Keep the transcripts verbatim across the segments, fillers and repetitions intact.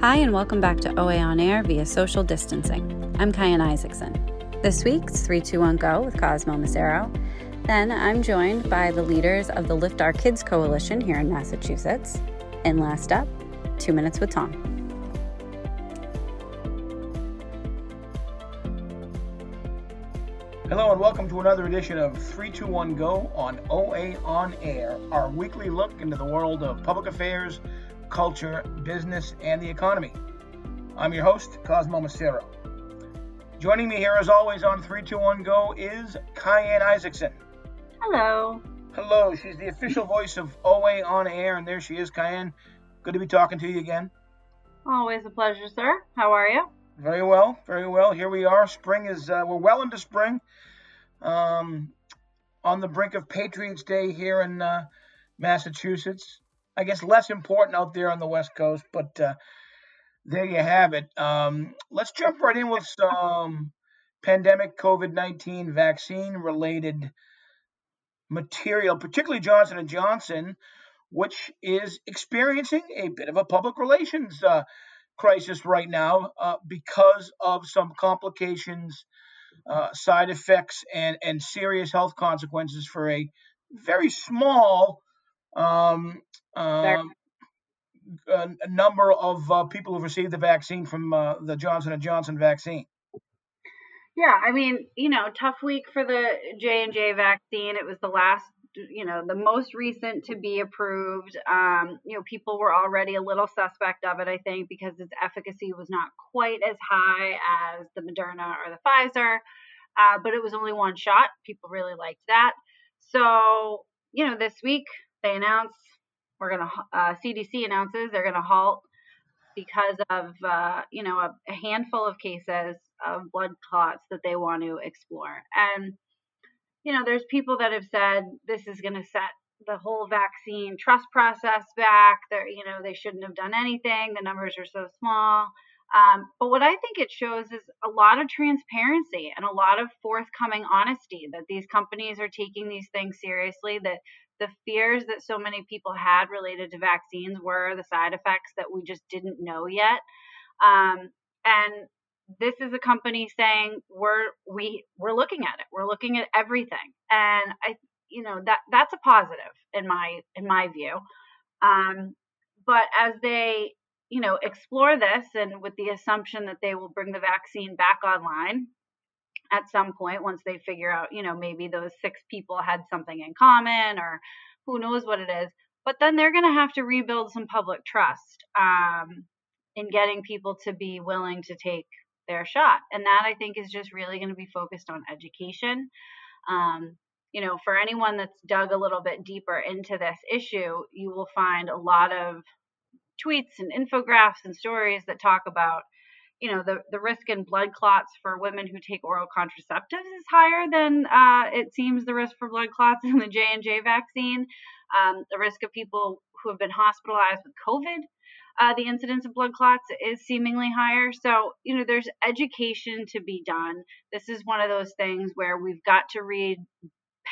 Hi, and welcome back to O A On Air via social distancing. I'm Kyan Isaacson. This week's three two one Go with Cosmo Macero. Then I'm joined by the leaders of the Lift Our Kids Coalition here in Massachusetts. And last up, Two Minutes with Tom. Hello and welcome to another edition of three two one Go on O A On Air, our weekly look into the world of public affairs, culture, business, and the economy. I'm your host, Cosmo Macero. Joining me here as always on three two one Go is Kyan Isaacson. Hello. Hello. She's the official voice of O A On Air, and there she is, Kyan. Good to be talking to you again. Always a pleasure, sir. How are you? Very well, very well. Here we are. Spring is, uh, we're well into spring. Um, on the brink of Patriots Day here in uh, Massachusetts. I guess less important out there on the West Coast, but uh, there you have it. Um, let's jump right in with some pandemic COVID nineteen vaccine-related material, particularly Johnson and Johnson, which is experiencing a bit of a public relations uh crisis right now uh, because of some complications, uh, side effects, and, and serious health consequences for a very small um, uh, a number of uh, people who've received the vaccine from uh, the Johnson and Johnson vaccine. Yeah, I mean, you know, tough week for the J and J vaccine. It was the last, you know, the most recent to be approved. Um, you know, people were already a little suspect of it, I think, because its efficacy was not quite as high as the Moderna or the Pfizer, uh, but it was only one shot. People really liked that. So, you know, this week they announced we're going to, uh, C D C announces they're going to halt because of, uh, you know, a, a handful of cases of blood clots that they want to explore. And you know, there's people that have said this is going to set the whole vaccine trust process back. They're, you know, they shouldn't have done anything. The numbers are so small. Um, but what I think it shows is a lot of transparency and a lot of forthcoming honesty that these companies are taking these things seriously, that the fears that so many people had related to vaccines were the side effects that we just didn't know yet. Um, and this is a company saying we're we we're looking at it. We're looking at everything, and I, you know, that that's a positive in my in my view. Um, but as they, you know, explore this, and with the assumption that they will bring the vaccine back online at some point once they figure out, you know, maybe those six people had something in common, or who knows what it is. But then they're going to have to rebuild some public trust um, in getting people to be willing to take their shot. And that, I think, is just really going to be focused on education. Um, you know, for anyone that's dug a little bit deeper into this issue, you will find a lot of tweets and infographics and stories that talk about, you know, the, the risk in blood clots for women who take oral contraceptives is higher than uh, it seems the risk for blood clots in the J and J vaccine. Um, the risk of people who have been hospitalized with COVID, Uh, the incidence of blood clots is seemingly higher. So, you know, there's education to be done. This is one of those things where we've got to read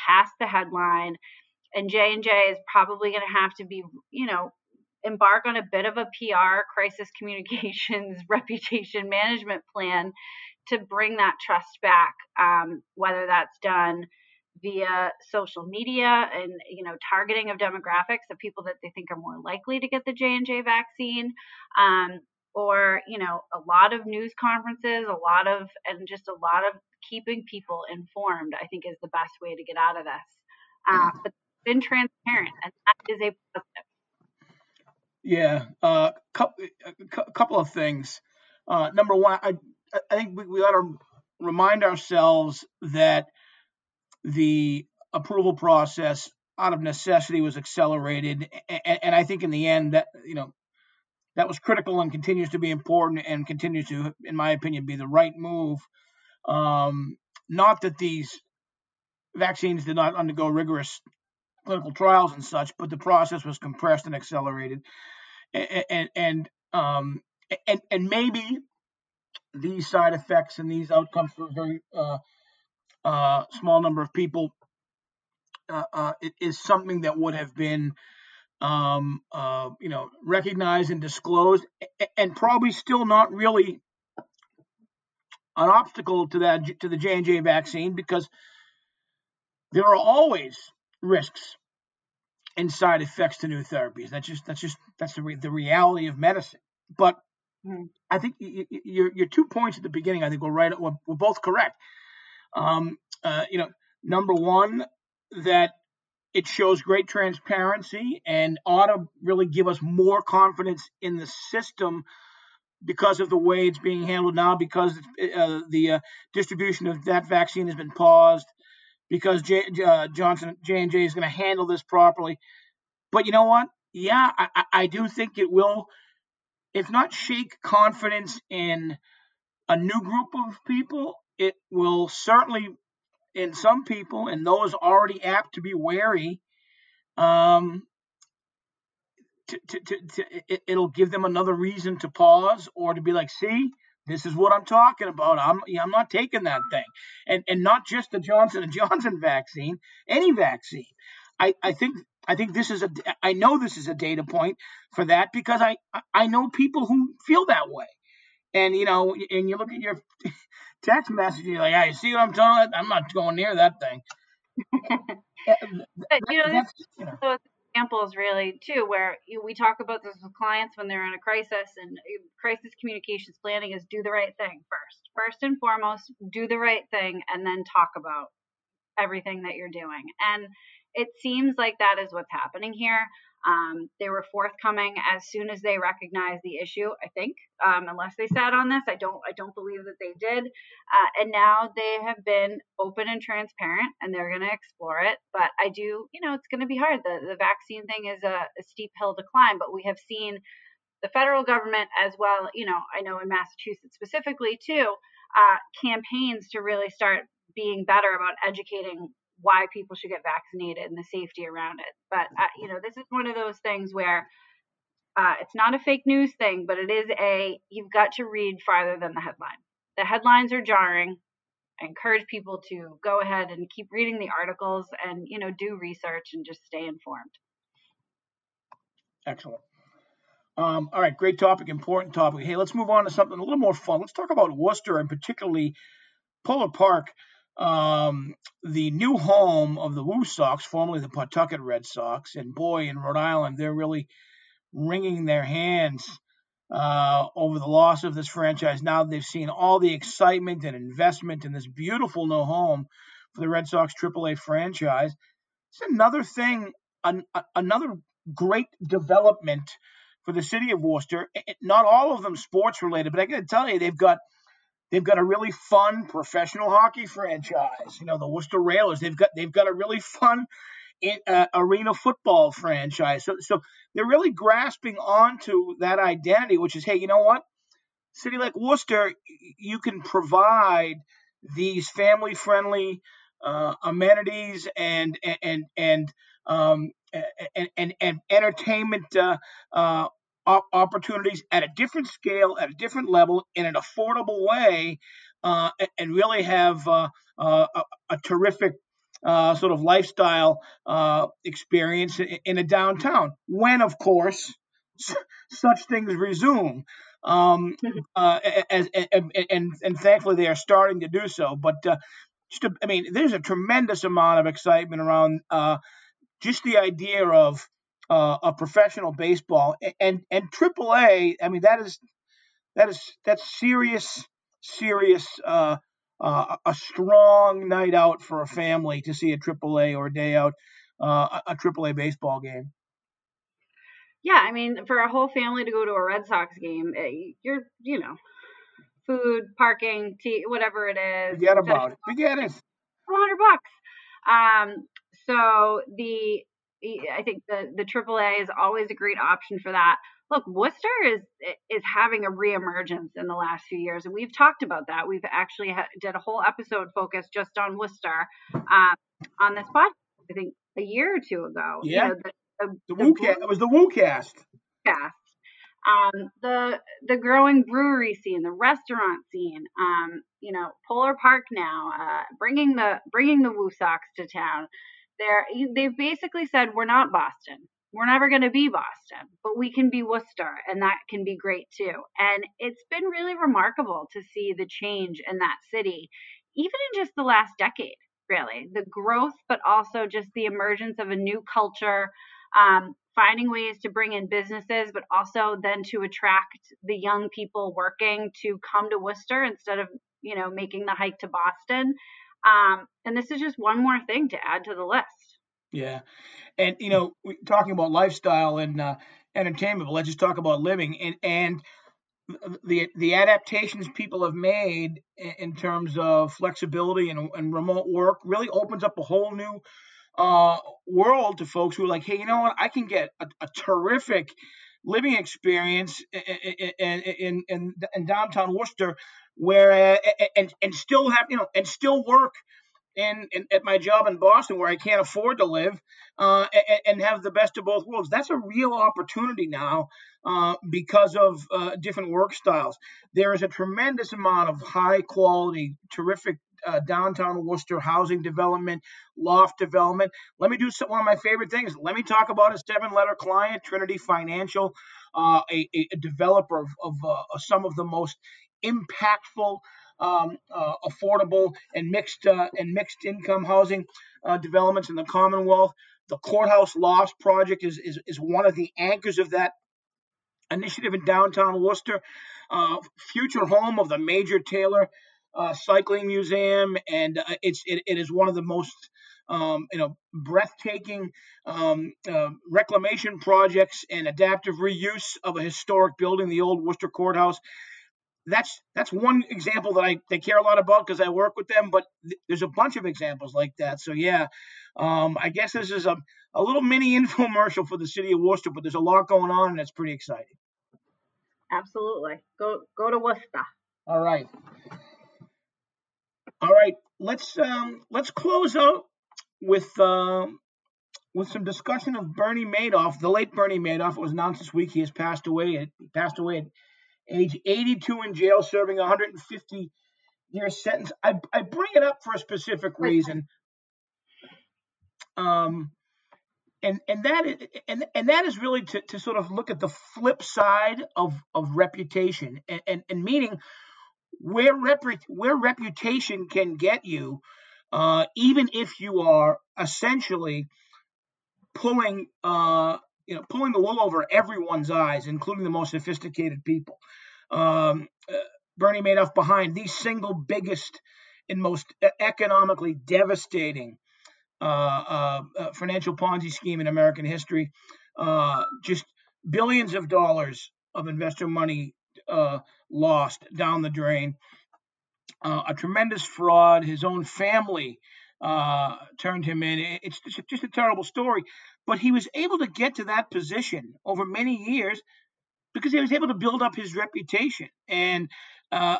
past the headline, and J and J is probably going to have to be, you know, embark on a bit of a P R, crisis communications, reputation management plan to bring that trust back, um, whether that's done via social media and, you know, targeting of demographics of people that they think are more likely to get the J and J vaccine, um, or, you know, a lot of news conferences, a lot of, and just a lot of keeping people informed, I think, is the best way to get out of this. Uh, but it's been transparent, and that is a positive. Yeah. Uh, a couple of things. Uh, number one, I, I think we, we ought to remind ourselves that the approval process out of necessity was accelerated. And, and I think in the end that, you know, that was critical and continues to be important and continues to, in my opinion, be the right move. Um, not that these vaccines did not undergo rigorous clinical trials and such, but the process was compressed and accelerated. And, and, and, um, and, and maybe these side effects and these outcomes were very, uh, Uh, small number of people uh, uh, is something that would have been um, uh, you know, recognized and disclosed, and probably still not really an obstacle to that to the J and J vaccine, because there are always risks and side effects to new therapies. That's just that's just that's the re the reality of medicine. But I think your your two points at the beginning, I think, were right. Were, were both correct. Um, uh, you know, number one, that it shows great transparency and ought to really give us more confidence in the system because of the way it's being handled now, because uh, the uh, distribution of that vaccine has been paused, because J, uh, Johnson J and J is going to handle this properly. But you know what? Yeah, I, I do think it will, if not shake confidence in a new group of people, it will certainly in some people, and those already apt to be wary, um, to, to, to, to, it, it'll give them another reason to pause or to be like, see, this is what I'm talking about. I'm I'm not taking that thing. And and not just the Johnson and Johnson vaccine, any vaccine. I, I think I think this is a I know this is a data point for that, because I, I know people who feel that way. And you know, and you look at your text message, you're like, "Hey, see what I'm talking? I'm not going near that thing." But, you know, that's, you know, those examples really too, where we talk about this with clients when they're in a crisis, and crisis communications planning is do the right thing first. First and foremost, do the right thing, and then talk about everything that you're doing. And it seems like that is what's happening here. Um, they were forthcoming as soon as they recognized the issue, I think, um, unless they sat on this. I don't I don't believe that they did. Uh, and now they have been open and transparent, and they're going to explore it. But I do, you know, it's going to be hard. The, the vaccine thing is a, a steep hill to climb, but we have seen the federal government as well, you know, I know in Massachusetts specifically too, uh, campaigns to really start being better about educating why people should get vaccinated and the safety around it. But, uh, you know, this is one of those things where uh, it's not a fake news thing, but it is a, you've got to read farther than the headline. The headlines are jarring. I encourage people to go ahead and keep reading the articles and, you know, do research and just stay informed. Excellent. Um, all right. Great topic. Important topic. Hey, let's move on to something a little more fun. Let's talk about Worcester, and particularly Polar Park, Um, the new home of the Woo Sox, formerly the Pawtucket Red Sox. And boy, in Rhode Island, they're really wringing their hands uh, over the loss of this franchise. Now they've seen all the excitement and investment in this beautiful new home for the Red Sox triple A franchise. It's another thing, an, a, another great development for the city of Worcester. It, it, not all of them sports related, but I got to tell you, they've got They've got a really fun professional hockey franchise. You know, the Worcester Railers. They've got they've got a really fun uh, arena football franchise. So so they're really grasping onto that identity, which is, hey, you know what? City like Worcester, you can provide these family friendly uh, amenities and and and and um, and, and, and entertainment Uh, uh, opportunities at a different scale, at a different level, in an affordable way, uh, and really have uh, uh, a, a terrific uh, sort of lifestyle uh, experience in a downtown, when, of course, such things resume. Um, uh, as, and, and, and thankfully, they are starting to do so. But uh, just to, I mean, there's a tremendous amount of excitement around uh, just the idea of Uh, a professional baseball and and triple A. I mean, that is that is that's serious, serious. Uh, uh, a strong night out for a family to see a triple A, or a day out, uh, a triple A baseball game. Yeah, I mean, for a whole family to go to a Red Sox game, you're you know, food, parking, tea, whatever it is. Forget about it. Forget it. a hundred bucks. Um. So the. I think the, the triple A is always a great option for that. Look, Worcester is is having a reemergence in the last few years, and we've talked about that. We've actually ha did a whole episode focused just on Worcester um, on this podcast, I think, a year or two ago. Yeah, you know, the, the, the, the WooCast. It was the WooCast. Cast. Um, the the growing brewery scene, the restaurant scene, um, you know, Polar Park now, uh, bringing the bringing the Woo Sox to town. They're, they've basically said, we're not Boston. We're never going to be Boston, but we can be Worcester, and that can be great too. And it's been really remarkable to see the change in that city, even in just the last decade, really. The growth, but also just the emergence of a new culture, um, finding ways to bring in businesses, but also then to attract the young people working to come to Worcester instead of, you know, making the hike to Boston. Um, and this is just one more thing to add to the list. Yeah. And, you know, we talking about lifestyle and uh, entertainment, but let's just talk about living and, and the the adaptations people have made in terms of flexibility and, and remote work really opens up a whole new uh, world to folks who are like, hey, you know what, I can get a, a terrific living experience in, in, in, in downtown Worcester where and, and still have, you know, and still work. In, in at my job in Boston where I can't afford to live uh, and, and have the best of both worlds. That's a real opportunity now uh, because of uh, different work styles. There is a tremendous amount of high quality, terrific uh, downtown Worcester housing development, loft development. Let me do some, one of my favorite things. Let me talk about a seven letter client, Trinity Financial, uh, a, a developer of, of uh, some of the most impactful Um, uh, affordable and mixed uh, and mixed income housing uh, developments in the Commonwealth. The Courthouse Loft Project is, is is one of the anchors of that initiative in downtown Worcester. Uh, future home of the Major Taylor uh, Cycling Museum, and uh, it's it, it is one of the most um, you know breathtaking um, uh, reclamation projects and adaptive reuse of a historic building, the old Worcester Courthouse. That's that's one example that I they care a lot about because I work with them, but th- there's a bunch of examples like that. So, yeah, um, I guess this is a, a little mini infomercial for the city of Worcester, but there's a lot going on, and it's pretty exciting. Absolutely. Go go to Worcester. All right. All right. Let's um, let's close out with uh, with some discussion of Bernie Madoff. The late Bernie Madoff. It was announced this week he has passed away. He passed away at age eighty-two in jail, serving a one hundred fifty year sentence. I, I bring it up for a specific reason, um, and and that is and and that is really to, to sort of look at the flip side of of reputation, and and, and meaning where repu- where reputation can get you, uh, even if you are essentially pulling. Uh, You know, pulling the wool over everyone's eyes, including the most sophisticated people. Um, uh, Bernie Madoff behind the single biggest and most economically devastating uh, uh, uh, financial Ponzi scheme in American history. Uh, just billions of dollars of investor money uh, lost down the drain. Uh, a tremendous fraud. His own family uh, turned him in. It's just a terrible story. But he was able to get to that position over many years because he was able to build up his reputation and uh,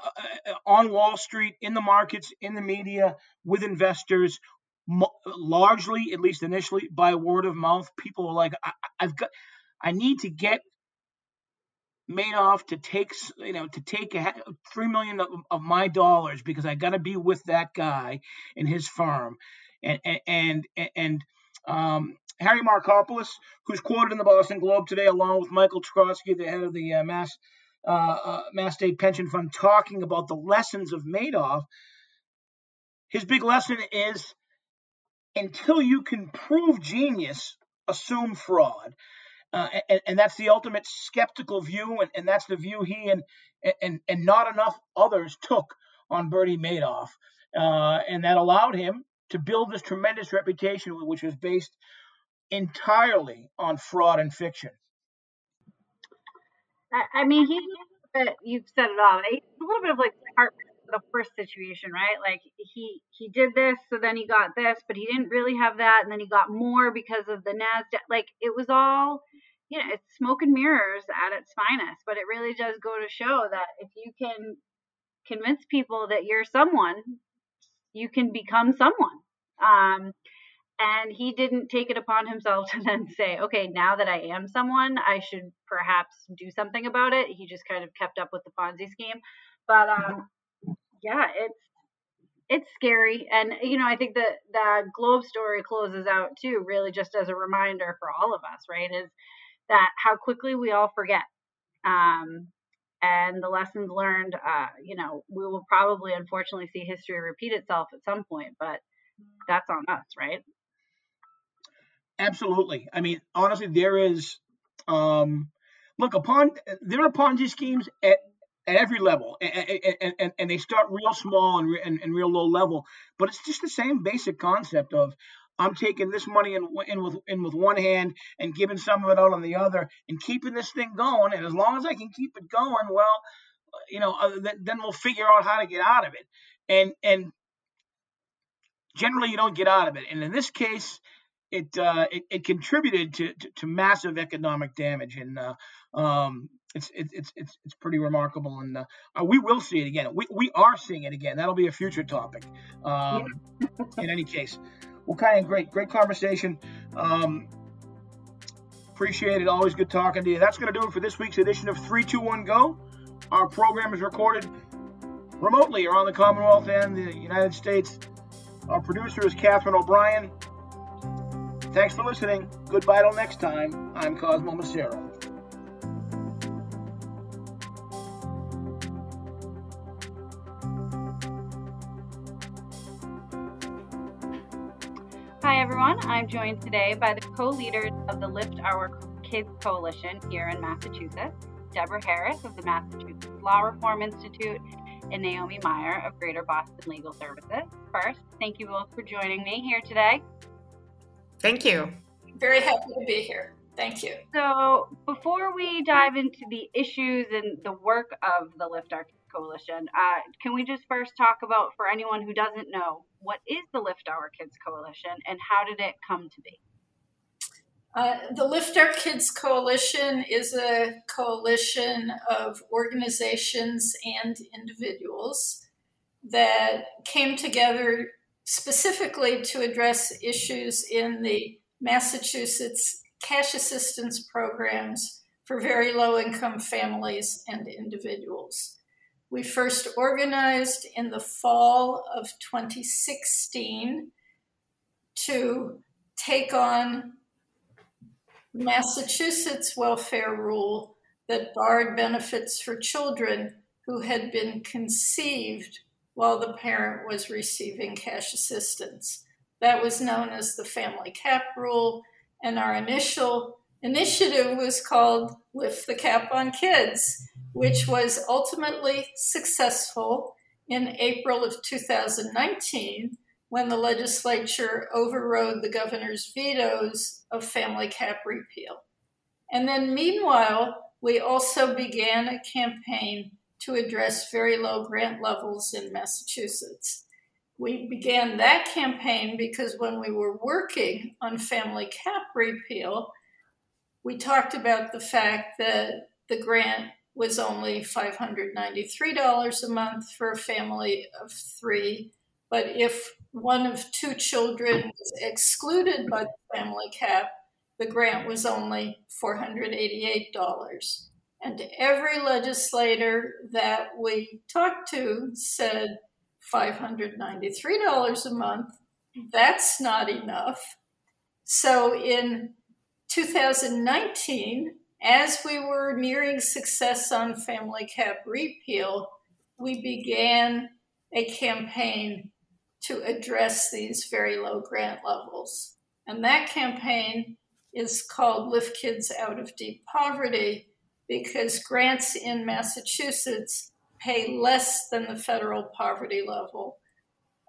on Wall Street, in the markets, in the media, with investors, mo- largely, at least initially, by word of mouth. People were like, I- "I've got, I need to get Madoff to take, you know, to take a, three million of, of my dollars because I got to be with that guy and his firm," and and and. and um, Harry Markopolos, who's quoted in the Boston Globe today, along with Michael Trotsky, the head of the uh, Mass uh, uh, Mass State Pension Fund, talking about the lessons of Madoff. His big lesson is, until you can prove genius, assume fraud. Uh, and, and that's the ultimate skeptical view, and, and that's the view he and, and, and not enough others took on Bernie Madoff. Uh, and that allowed him to build this tremendous reputation, which was based entirely on fraud and fiction. I mean, he, you've said it all. It's a little bit of like the first situation, right? Like he, he did this, so then he got this, but he didn't really have that. And then he got more because of the NASDAQ. Like it was all, you know, it's smoke and mirrors at its finest, but it really does go to show that if you can convince people that you're someone, you can become someone. Um, And he didn't take it upon himself to then say, okay, now that I am someone, I should perhaps do something about it. He just kind of kept up with the Ponzi scheme. But um, yeah, it's it's scary. And, you know, I think that the Globe story closes out too, really just as a reminder for all of us, right, is that how quickly we all forget. Um, and the lessons learned, uh, you know, we will probably unfortunately see history repeat itself at some point, but that's on us, right? Absolutely. I mean, honestly, there is, um, look, upon, there are Ponzi schemes at, at every level, and, and, and, and they start real small and, and, and real low level, but it's just the same basic concept of I'm taking this money in, in, with, in with one hand and giving some of it out on the other and keeping this thing going, and as long as I can keep it going, well, you know, uh, th- then we'll figure out how to get out of it, and and generally you don't get out of it, and in this case, it uh, it, it contributed to, to, to massive economic damage, and uh, um. It's it's it's it's pretty remarkable, and uh, we will see it again. We we are seeing it again. That'll be a future topic. Um, in any case, well, Kyan, great great conversation. Um, appreciate it. Always good talking to you. That's going to do it for this week's edition of three two one Go. Our program is recorded remotely around the Commonwealth and the United States. Our producer is Catherine O'Brien. Thanks for listening. Goodbye till next time. I'm Cosmo Macero. Hi, everyone. I'm joined today by the co-leaders of the Lift Our Kids Coalition here in Massachusetts, Deborah Harris of the Massachusetts Law Reform Institute and Naomi Meyer of Greater Boston Legal Services. First, thank you both for joining me here today. Thank you. Very happy to be here. Thank you. So before we dive into the issues and the work of the Lift Our Kids Coalition, uh, can we just first talk about, for anyone who doesn't know, what is the Lift Our Kids Coalition and how did it come to be? Uh, the Lift Our Kids Coalition is a coalition of organizations and individuals that came together specifically to address issues in the Massachusetts cash assistance programs for very low-income families and individuals. We first organized in the fall of twenty sixteen to take on Massachusetts welfare rule that barred benefits for children who had been conceived while the parent was receiving cash assistance. That was known as the family cap rule, and our initial initiative was called Lift the Cap on Kids, which was ultimately successful in April of two thousand nineteen when the legislature overrode the governor's vetoes of family cap repeal. And then meanwhile, we also began a campaign to address very low grant levels in Massachusetts. We began that campaign because when we were working on family cap repeal, we talked about the fact that the grant was only five hundred ninety-three dollars a month for a family of three. But if one of two children was excluded by the family cap, the grant was only four hundred eighty-eight dollars. And every legislator that we talked to said five hundred ninety-three dollars a month, that's not enough. So in two thousand nineteen, as we were nearing success on family cap repeal, we began a campaign to address these very low grant levels. And that campaign is called Lift Kids Out of Deep Poverty, because grants in Massachusetts pay less than the federal poverty level,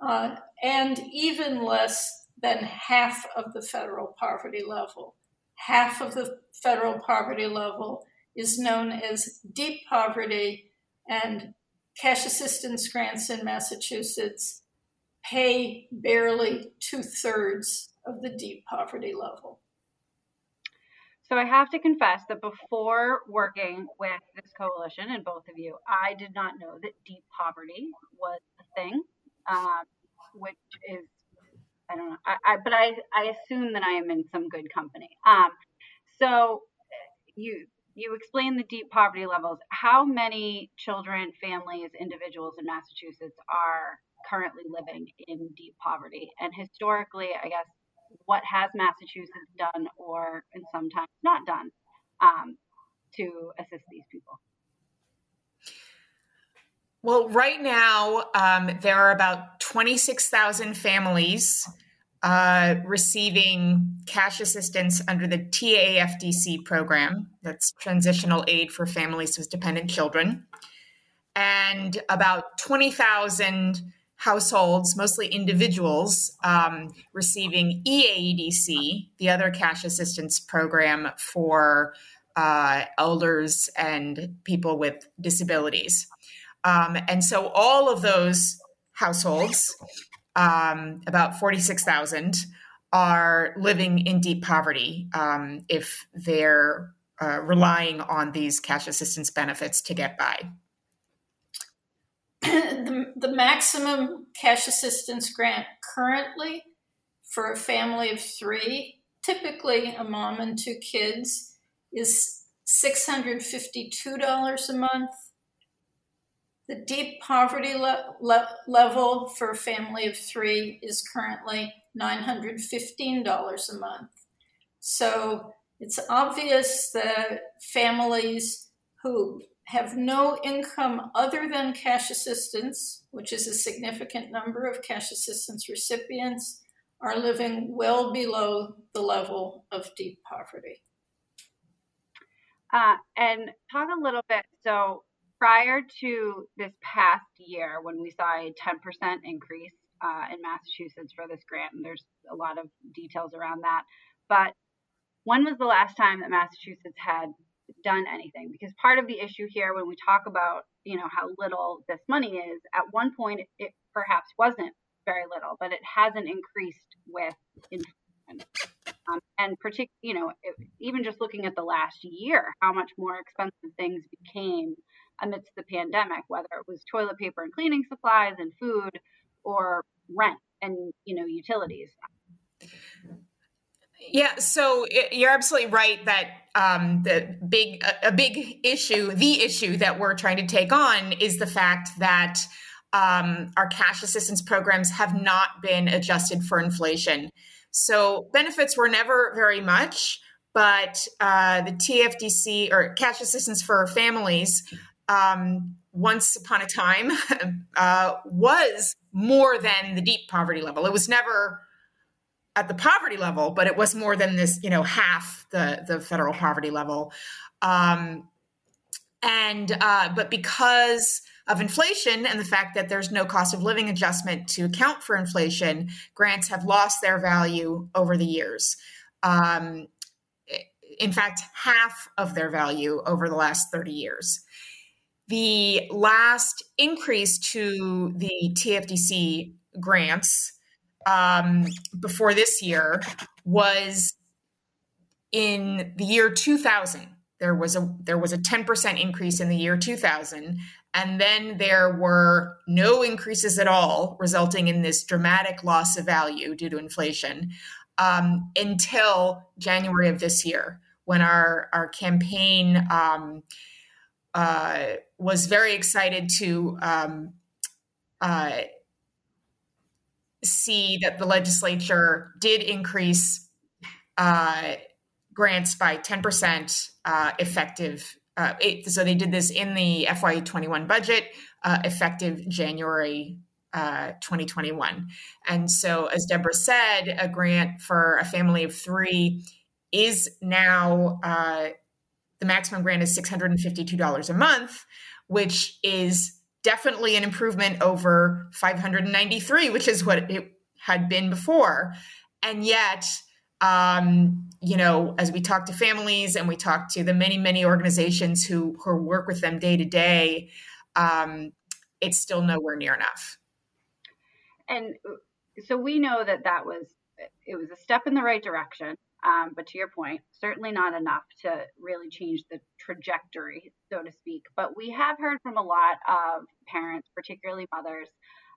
uh, and even less than half of the federal poverty level. Half of the federal poverty level is known as deep poverty, and cash assistance grants in Massachusetts pay barely two-thirds of the deep poverty level. So I have to confess that before working with this coalition and both of you, I did not know that deep poverty was a thing, um, which is I don't know, I, I, but I, I assume that I am in some good company. Um, so you you explain the deep poverty levels. How many children, families, individuals in Massachusetts are currently living in deep poverty. And historically, I guess, what has Massachusetts done, or and sometimes not done, um, to assist these people? Well, right now, um, there are about twenty-six thousand families uh, receiving cash assistance under the T A F D C program. That's Transitional Aid for Families with Dependent Children. And about twenty thousand households, mostly individuals, um, receiving E A E D C, the other cash assistance program for uh, elders and people with disabilities. Um, and so all of those households, um, about forty-six thousand, are living in deep poverty um, if they're uh, relying on these cash assistance benefits to get by. The, the maximum cash assistance grant currently for a family of three, typically a mom and two kids, is six hundred fifty-two dollars a month. The deep poverty le- le- level for a family of three is currently nine hundred fifteen dollars a month. So it's obvious that families who have no income other than cash assistance, which is a significant number of cash assistance recipients, are living well below the level of deep poverty. Uh, and talk a little bit, so prior to this past year, when we saw a ten percent increase uh, in Massachusetts for this grant, and there's a lot of details around that, but when was the last time that Massachusetts had done anything? Because part of the issue here, when we talk about, you know, how little this money is, at one point it perhaps wasn't very little, but it hasn't increased with inflation. Um, and partic- you know, it, even just looking at the last year, how much more expensive things became amidst the pandemic, whether it was toilet paper and cleaning supplies and food, or rent and, you know, utilities. Yeah, so it, you're absolutely right that um, the big a, a big issue, the issue that we're trying to take on is the fact that um, our cash assistance programs have not been adjusted for inflation. So benefits were never very much, but uh, the T A F D C, or cash assistance for families, um, once upon a time uh, was more than the deep poverty level. It was never at the poverty level, but it was more than this, you know, half the, the federal poverty level. Um, and uh, but because of inflation and the fact that there's no cost of living adjustment to account for inflation, grants have lost their value over the years. Um, in fact, half of their value over the last thirty years. The last increase to the T A F D C grants um, before this year was in the year two thousand. There was a there was a ten percent increase in the year two thousand, and then there were no increases at all, resulting in this dramatic loss of value due to inflation um, until January of this year, when our our campaign um, uh, was very excited to um, uh, see that the legislature did increase uh, grants by ten percent uh, effective. Uh, it, so they did this in the F Y twenty-one budget, uh, effective January uh, twenty twenty-one. And so, as Deborah said, a grant for a family of three is now, uh, the maximum grant is six hundred fifty-two dollars a month, which is definitely an improvement over five hundred ninety-three, which is what it had been before. And yet, um, you know, as we talk to families and we talk to the many, many organizations who, who work with them day to day, um, it's still nowhere near enough. And so we know that that was, it was a step in the right direction. Um, but to your point, certainly not enough to really change the trajectory, so to speak. But we have heard from a lot of parents, particularly mothers,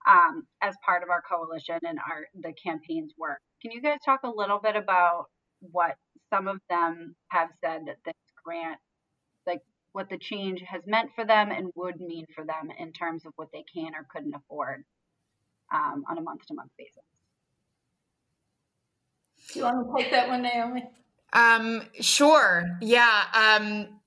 um, as part of our coalition and our the campaign's work. Can you guys talk a little bit about what some of them have said that this grant, like what the change has meant for them and would mean for them in terms of what they can or couldn't afford um, on a month-to-month basis. Do you want to take that one, Naomi? Um, sure. Yeah. Um,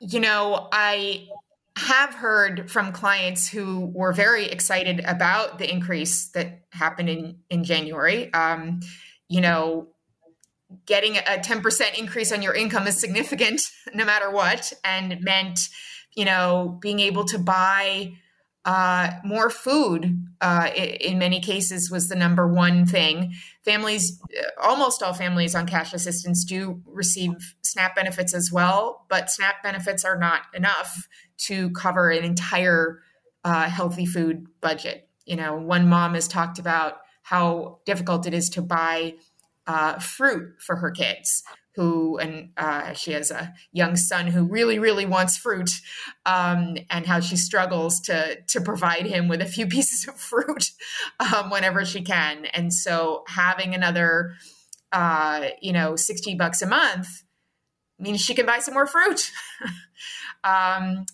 you know, I have heard from clients who were very excited about the increase that happened in, in January. Um, you know, getting a ten percent increase on your income is significant no matter what, and it meant, you know, being able to buy uh, more food uh, in, in many cases was the number one thing. Families, almost all families on cash assistance do receive SNAP benefits as well, but SNAP benefits are not enough to cover an entire uh, healthy food budget. You know, one mom has talked about how difficult it is to buy Uh, fruit for her kids, who, and uh, she has a young son who really, really wants fruit, um, and how she struggles to to provide him with a few pieces of fruit um, whenever she can. And so having another, uh, you know, sixty bucks a month means she can buy some more fruit. um,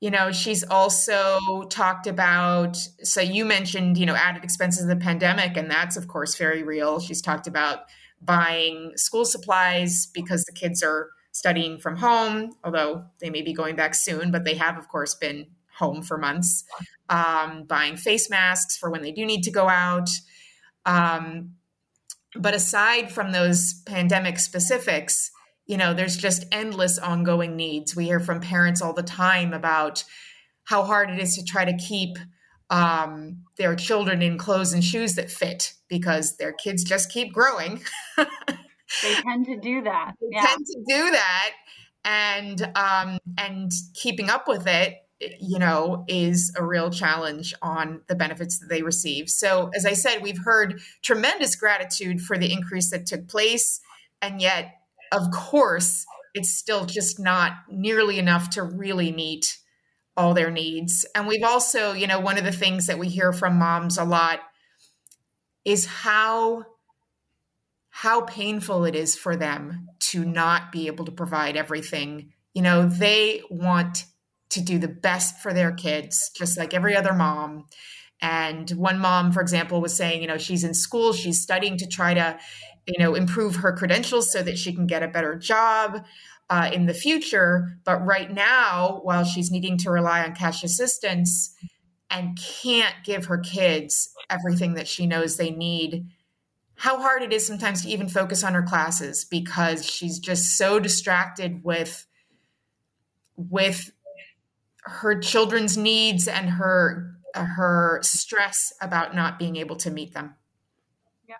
you know, she's also talked about, so you mentioned, you know, added expenses of the pandemic, and that's, of course, very real. She's talked about buying school supplies because the kids are studying from home, although they may be going back soon, but they have, of course, been home for months, um, buying face masks for when they do need to go out. Um, but aside from those pandemic specifics, you know, there's just endless ongoing needs. We hear from parents all the time about how hard it is to try to keep um, their children in clothes and shoes that fit because their kids just keep growing. They tend to do that. They yeah. tend to do that. And, um, and keeping up with it, you know, is a real challenge on the benefits that they receive. So as I said, we've heard tremendous gratitude for the increase that took place. And yet, of course, it's still just not nearly enough to really meet all their needs. And we've also, you know, one of the things that we hear from moms a lot is how, how painful it is for them to not be able to provide everything. You know, they want to do the best for their kids, just like every other mom. And one mom, for example, was saying, you know, she's in school, she's studying to try to, you know, improve her credentials so that she can get a better job uh, in the future. But right now, while she's needing to rely on cash assistance and can't give her kids everything that she knows they need, how hard it is sometimes to even focus on her classes because she's just so distracted with, with her children's needs and her her stress about not being able to meet them. Yeah.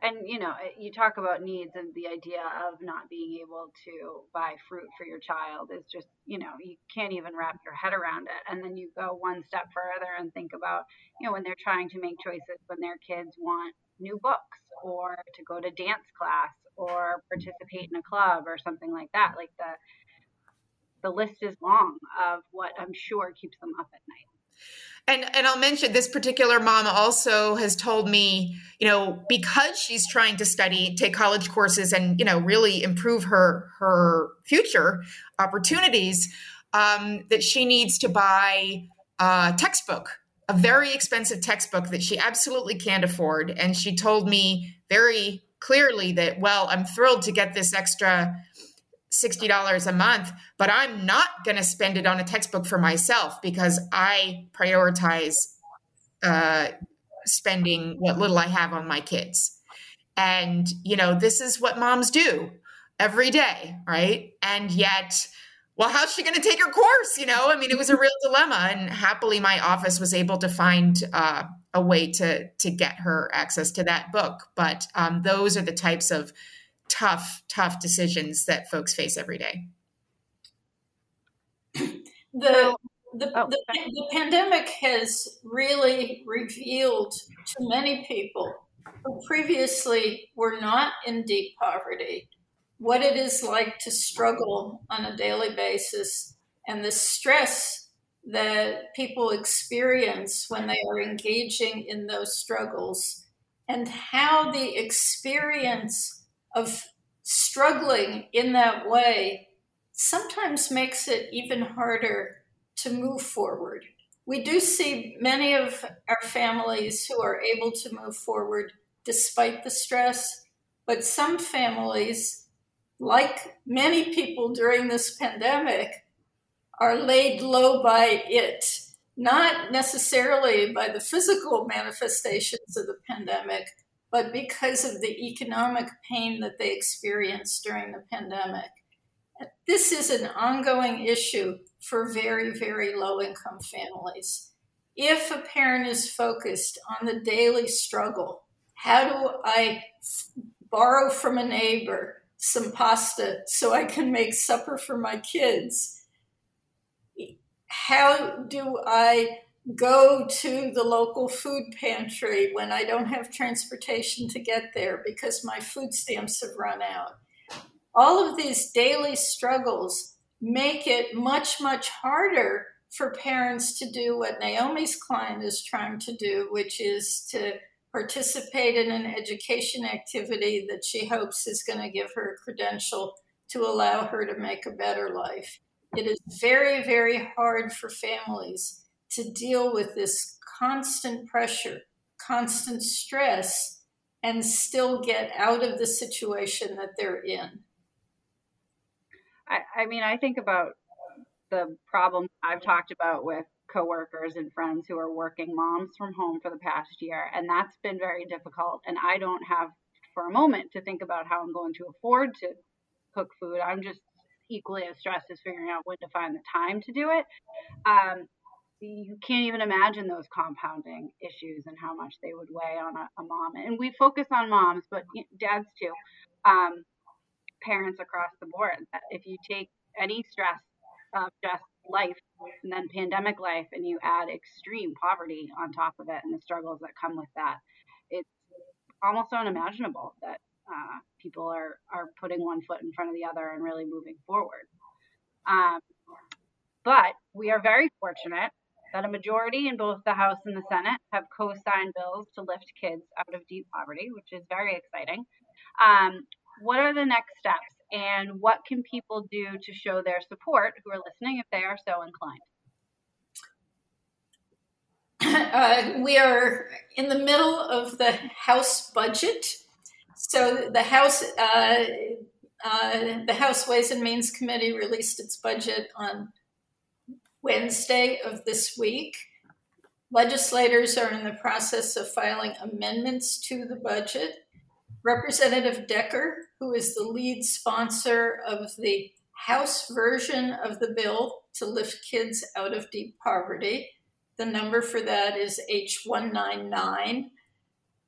And, you know, you talk about needs, and the idea of not being able to buy fruit for your child is just, you know, you can't even wrap your head around it. And then you go one step further and think about, you know, when they're trying to make choices, when their kids want new books or to go to dance class or participate in a club or something like that. Like the, the list is long of what I'm sure keeps them up at night. And and I'll mention this particular mom also has told me, you know, because she's trying to study, take college courses and, you know, really improve her her future opportunities, um, that she needs to buy a textbook, a very expensive textbook that she absolutely can't afford. And she told me very clearly that, well, I'm thrilled to get this extra sixty dollars a month, but I'm not going to spend it on a textbook for myself because I prioritize uh, spending what little I have on my kids. And, you know, this is what moms do every day, right? And yet, well, how's she going to take her course? You know, I mean, it was a real dilemma, and happily my office was able to find uh, a way to, to get her access to that book. But um, those are the types of tough, tough decisions that folks face every day. The the, oh, the, the pandemic has really revealed to many people who previously were not in deep poverty what it is like to struggle on a daily basis and the stress that people experience when they are engaging in those struggles, and how the experience of struggling in that way sometimes makes it even harder to move forward. we do see many of our families who are able to move forward despite the stress, but some families, like many people during this pandemic, are laid low by it, not necessarily by the physical manifestations of the pandemic, but because of the economic pain that they experienced during the pandemic. This is an ongoing issue for very, very low-income families. If a parent is focused on the daily struggle, how do I borrow from a neighbor some pasta so I can make supper for my kids? How do I go to the local food pantry when I don't have transportation to get there because my food stamps have run out? All of these daily struggles make it much, much harder for parents to do what Naomi's client is trying to do, which is to participate in an education activity that she hopes is going to give her a credential to allow her to make a better life. It is very, very hard for families to deal with this constant pressure, constant stress, and still get out of the situation that they're in. I, I mean, I think about the problem I've talked about with coworkers and friends who are working moms from home for the past year, and that's been very difficult. And I don't have for a moment to think about how I'm going to afford to cook food. I'm just equally as stressed as figuring out when to find the time to do it. Um, you can't even imagine those compounding issues and how much they would weigh on a, a mom. And we focus on moms, but dads too, um, parents across the board. If you take any stress of just life and then pandemic life and you add extreme poverty on top of it and the struggles that come with that, it's almost unimaginable that uh, people are, are putting one foot in front of the other and really moving forward. Um, but we are very fortunate that a majority in both the House and the Senate have co-signed bills to lift kids out of deep poverty, which is very exciting. Um, what are the next steps and what can people do to show their support who are listening if they are so inclined? Uh, we are in the middle of the House budget. So the House, uh, uh, the House Ways and Means Committee released its budget on Wednesday of this week. Legislators are in the process of filing amendments to the budget. Representative Decker, who is the lead sponsor of the House version of the bill to lift kids out of deep poverty, the number for that is H one ninety-nine.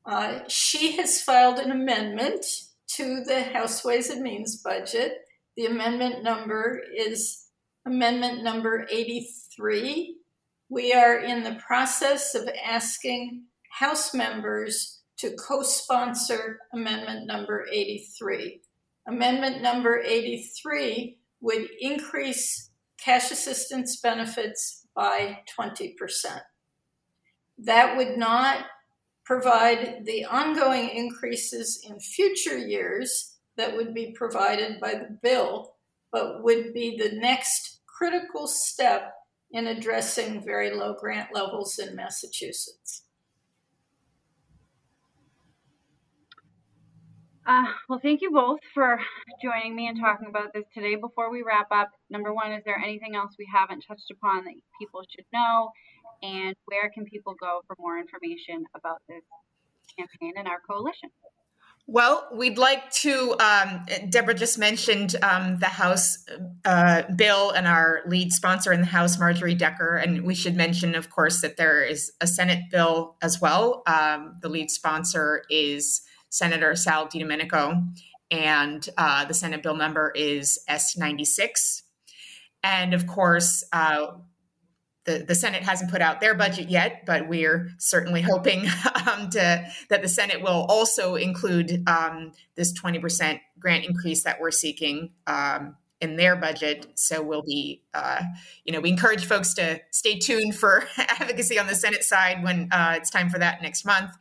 Uh, she has filed an amendment to the House Ways and Means budget. The amendment number is Amendment number eighty-three. We are in the process of asking House members to co-sponsor Amendment number eighty-three. Amendment number eighty-three would increase cash assistance benefits by twenty percent. That would not provide the ongoing increases in future years that would be provided by the bill, but would be the next critical step in addressing very low grant levels in Massachusetts. Uh, well, thank you both for joining me and talking about this today. Before we wrap up, number one, is there anything else we haven't touched upon that people should know? And where can people go for more information about this campaign and our coalition? Well, we'd like to, um, Deborah just mentioned um, the House uh, bill and our lead sponsor in the House, Marjorie Decker. And we should mention, of course, that there is a Senate bill as well. Um, the lead sponsor is Senator Sal DiDomenico, and uh, the Senate bill number is S ninety-six. And of course, uh, The, the Senate hasn't put out their budget yet, but we're certainly hoping um, to, that the Senate will also include um, this twenty percent grant increase that we're seeking um, in their budget. So we'll be, uh, you know, we encourage folks to stay tuned for advocacy on the Senate side when uh, it's time for that next month.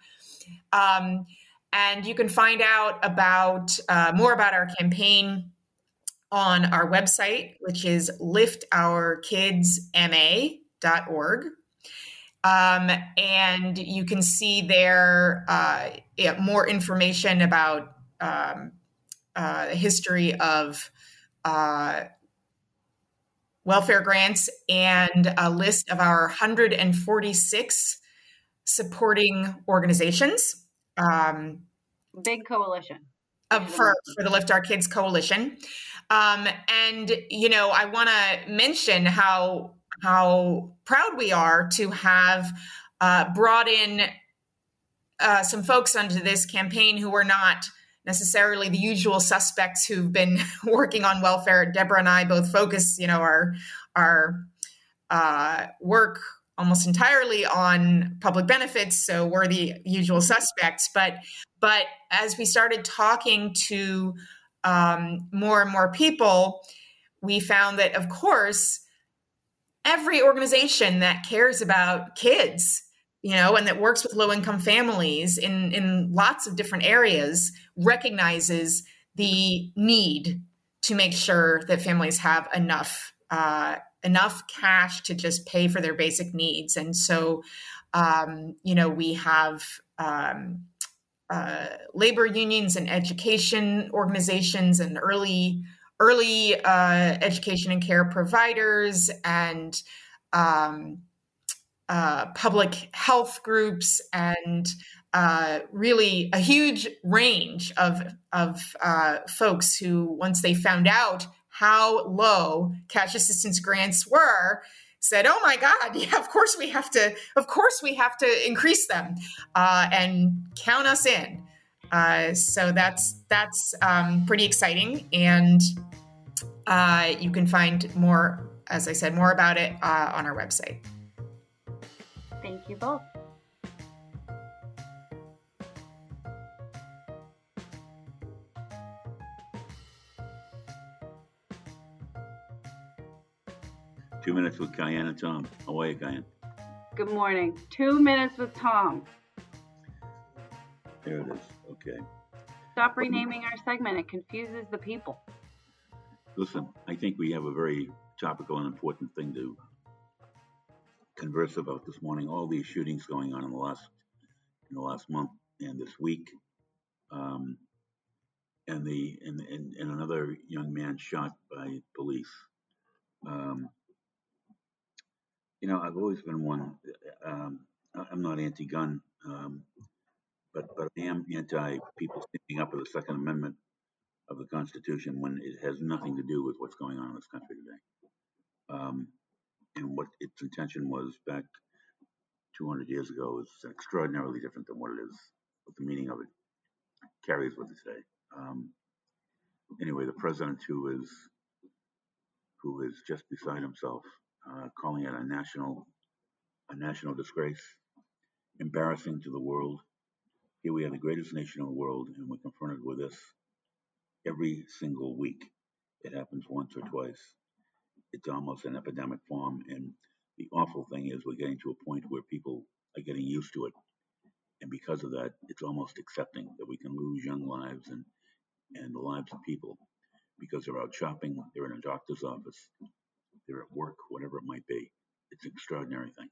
Um, and you can find out about uh, more about our campaign on our website, which is lift our kids m a dot org. Um, and you can see there uh, yeah, more information about um, uh, the history of uh, welfare grants and a list of our one hundred forty-six supporting organizations. Um, Big coalition. Uh, for, for the Lift Our Kids Coalition. Um, and, you know, I want to mention how how proud we are to have uh, brought in uh, some folks onto this campaign who were not necessarily the usual suspects who've been working on welfare. Deborah and I both focus, you know, our, our uh, work almost entirely on public benefits, so we're the usual suspects. But but as we started talking to um, more and more people, we found that, of course, every organization that cares about kids, you know, and that works with low-income families in, in lots of different areas recognizes the need to make sure that families have enough uh, enough cash to just pay for their basic needs. And so, um, you know, we have um, uh, labor unions and education organizations and early early uh, education and care providers and um, uh, public health groups and uh, really a huge range of, of uh, folks who, once they found out how low cash assistance grants were, said, "Oh my God! Yeah, of course we have to. Of course we have to increase them, uh, and count us in." Uh, so that's that's um, pretty exciting, and uh, you can find more, as I said, more about it uh, on our website. Thank you both. Two Minutes with Kyan and Tom. How are you, Kyan? Good morning. Two Minutes with Tom. There it is. Okay. Stop renaming our segment. It confuses the people. Listen, I think we have a very topical and important thing to converse about this morning. All these shootings going on in the last in the last month and this week, um, and the and, and and another young man shot by police. Um, you know, I've always been one. Um, I'm not anti-gun. Um, But but I am anti people standing up for the Second Amendment of the Constitution when it has nothing to do with what's going on in this country today, um, and what its intention was back two hundred years ago is extraordinarily different than what it is. What the meaning of it carries with it today. Um, anyway, the president who is who is just beside himself, uh, calling it a national a national disgrace, embarrassing to the world. Here we are, the greatest nation in the world, and we're confronted with this every single week. It happens once or twice. It's almost an epidemic form, and the awful thing is we're getting to a point where people are getting used to it, and because of that, it's almost accepting that we can lose young lives and, and the lives of people because they're out shopping, they're in a doctor's office, they're at work, whatever it might be. It's an extraordinary thing.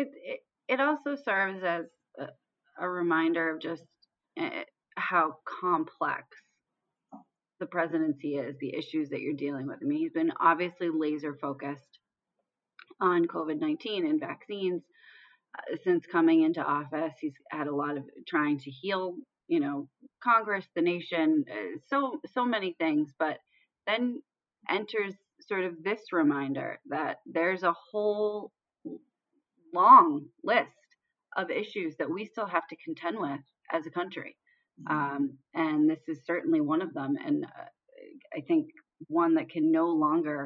It, it- It also serves as a, a reminder of just how complex the presidency is, the issues that you're dealing with. I mean, he's been obviously laser focused on covid nineteen and vaccines uh, since coming into office. He's had a lot of trying to heal, you know, Congress, the nation, uh, so so many things, but then enters sort of this reminder that there's a whole long list of issues that we still have to contend with as a country. Um, and this is certainly one of them. And uh, I think one that can no longer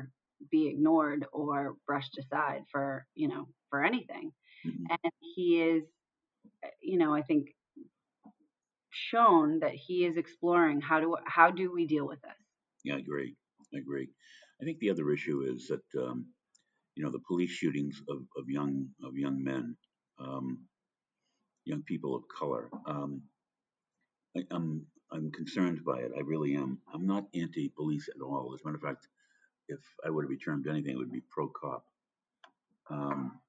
be ignored or brushed aside for, you know, for anything. Mm-hmm. And he is, you know, I think shown that he is exploring how do, how do we deal with this? Yeah, I agree. I agree. I think the other issue is that, um, you know, the police shootings of, of young of young men, um, young people of color. Um, I, I'm I'm concerned by it. I really am. I'm not anti-police at all. As a matter of fact, if I were to be termed anything, it would be pro-cop. um,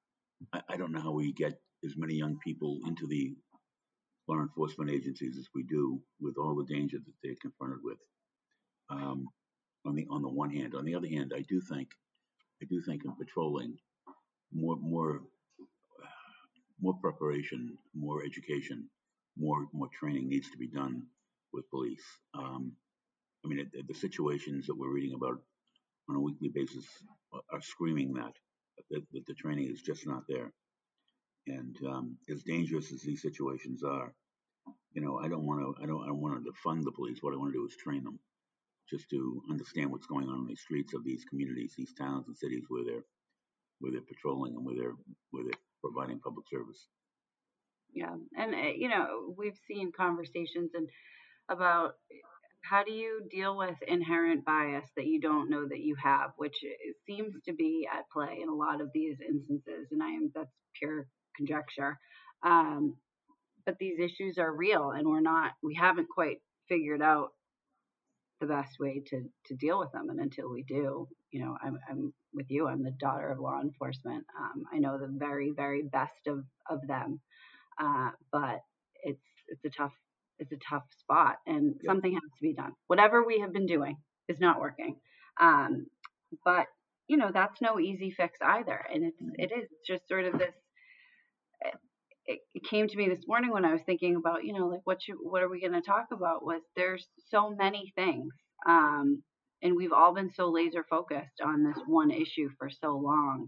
I, I don't know how we get as many young people into the law enforcement agencies as we do with all the danger that they're confronted with. Um, on the on the one hand, on the other hand, I do think I do think in patrolling, more more uh, more preparation, more education, more more training needs to be done with police. Um, I mean, it, the situations that we're reading about on a weekly basis are screaming that, that, that the training is just not there. And um, as dangerous as these situations are, you know, I don't want to. I don't. I don't want to defund the police. What I want to do is train them, just to understand what's going on in the streets of these communities, these towns and cities where they're where they're patrolling and where they're where they're providing public service. Yeah, and uh, you know, we've seen conversations and about how do you deal with inherent bias that you don't know that you have, which seems to be at play in a lot of these instances. And I am that's pure conjecture, um, but these issues are real, and we're not we haven't quite figured out the best way to to deal with them. And until we do, you know, I'm, I'm with you. I'm the daughter of law enforcement. Um, I know the very, very best of of them, uh, but it's it's a tough it's a tough spot, and yep. Something has to be done. Whatever we have been doing is not working, um, but you know that's no easy fix either. And it's it is just sort of this. It, it came to me this morning when I was thinking about, you know, like what should, what are we going to talk about? Was there's so many things, um, and we've all been so laser focused on this one issue for so long,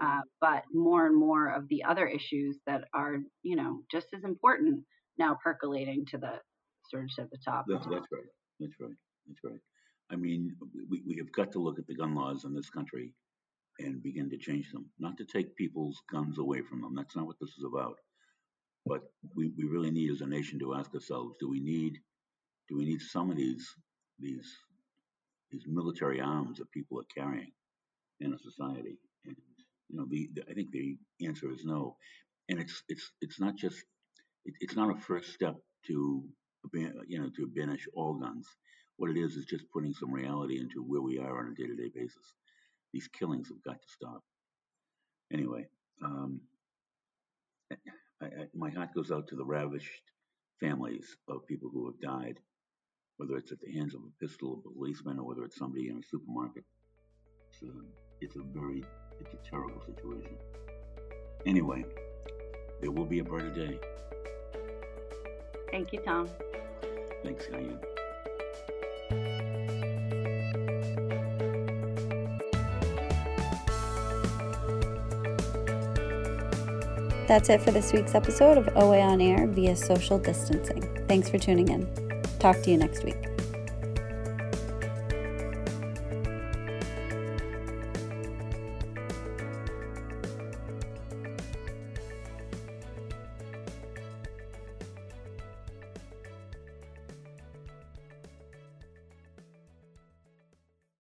uh, but more and more of the other issues that are, you know, just as important now percolating to the sort of at the top. That's, that's right. That's right. That's right. I mean, we we have got to look at the gun laws in this country and begin to change them, not to take people's guns away from them. That's not what this is about. But we, we really need as a nation to ask ourselves, do we need do we need some of these these these military arms that people are carrying in a society? And you know, the, the I think the answer is no. And it's it's it's not just it, it's not a first step to you know to banish all guns. What it is is just putting some reality into where we are on a day-to-day basis. These killings have got to stop. Anyway, um, I, I, my heart goes out to the ravished families of people who have died, whether it's at the hands of a pistol of a policeman or whether it's somebody in a supermarket. It's a, it's a very, it's a terrible situation. Anyway, there will be a brighter day. Thank you, Tom. Thanks, Kyan. That's it for this week's episode of O A On Air via social distancing. Thanks for tuning in. Talk to you next week.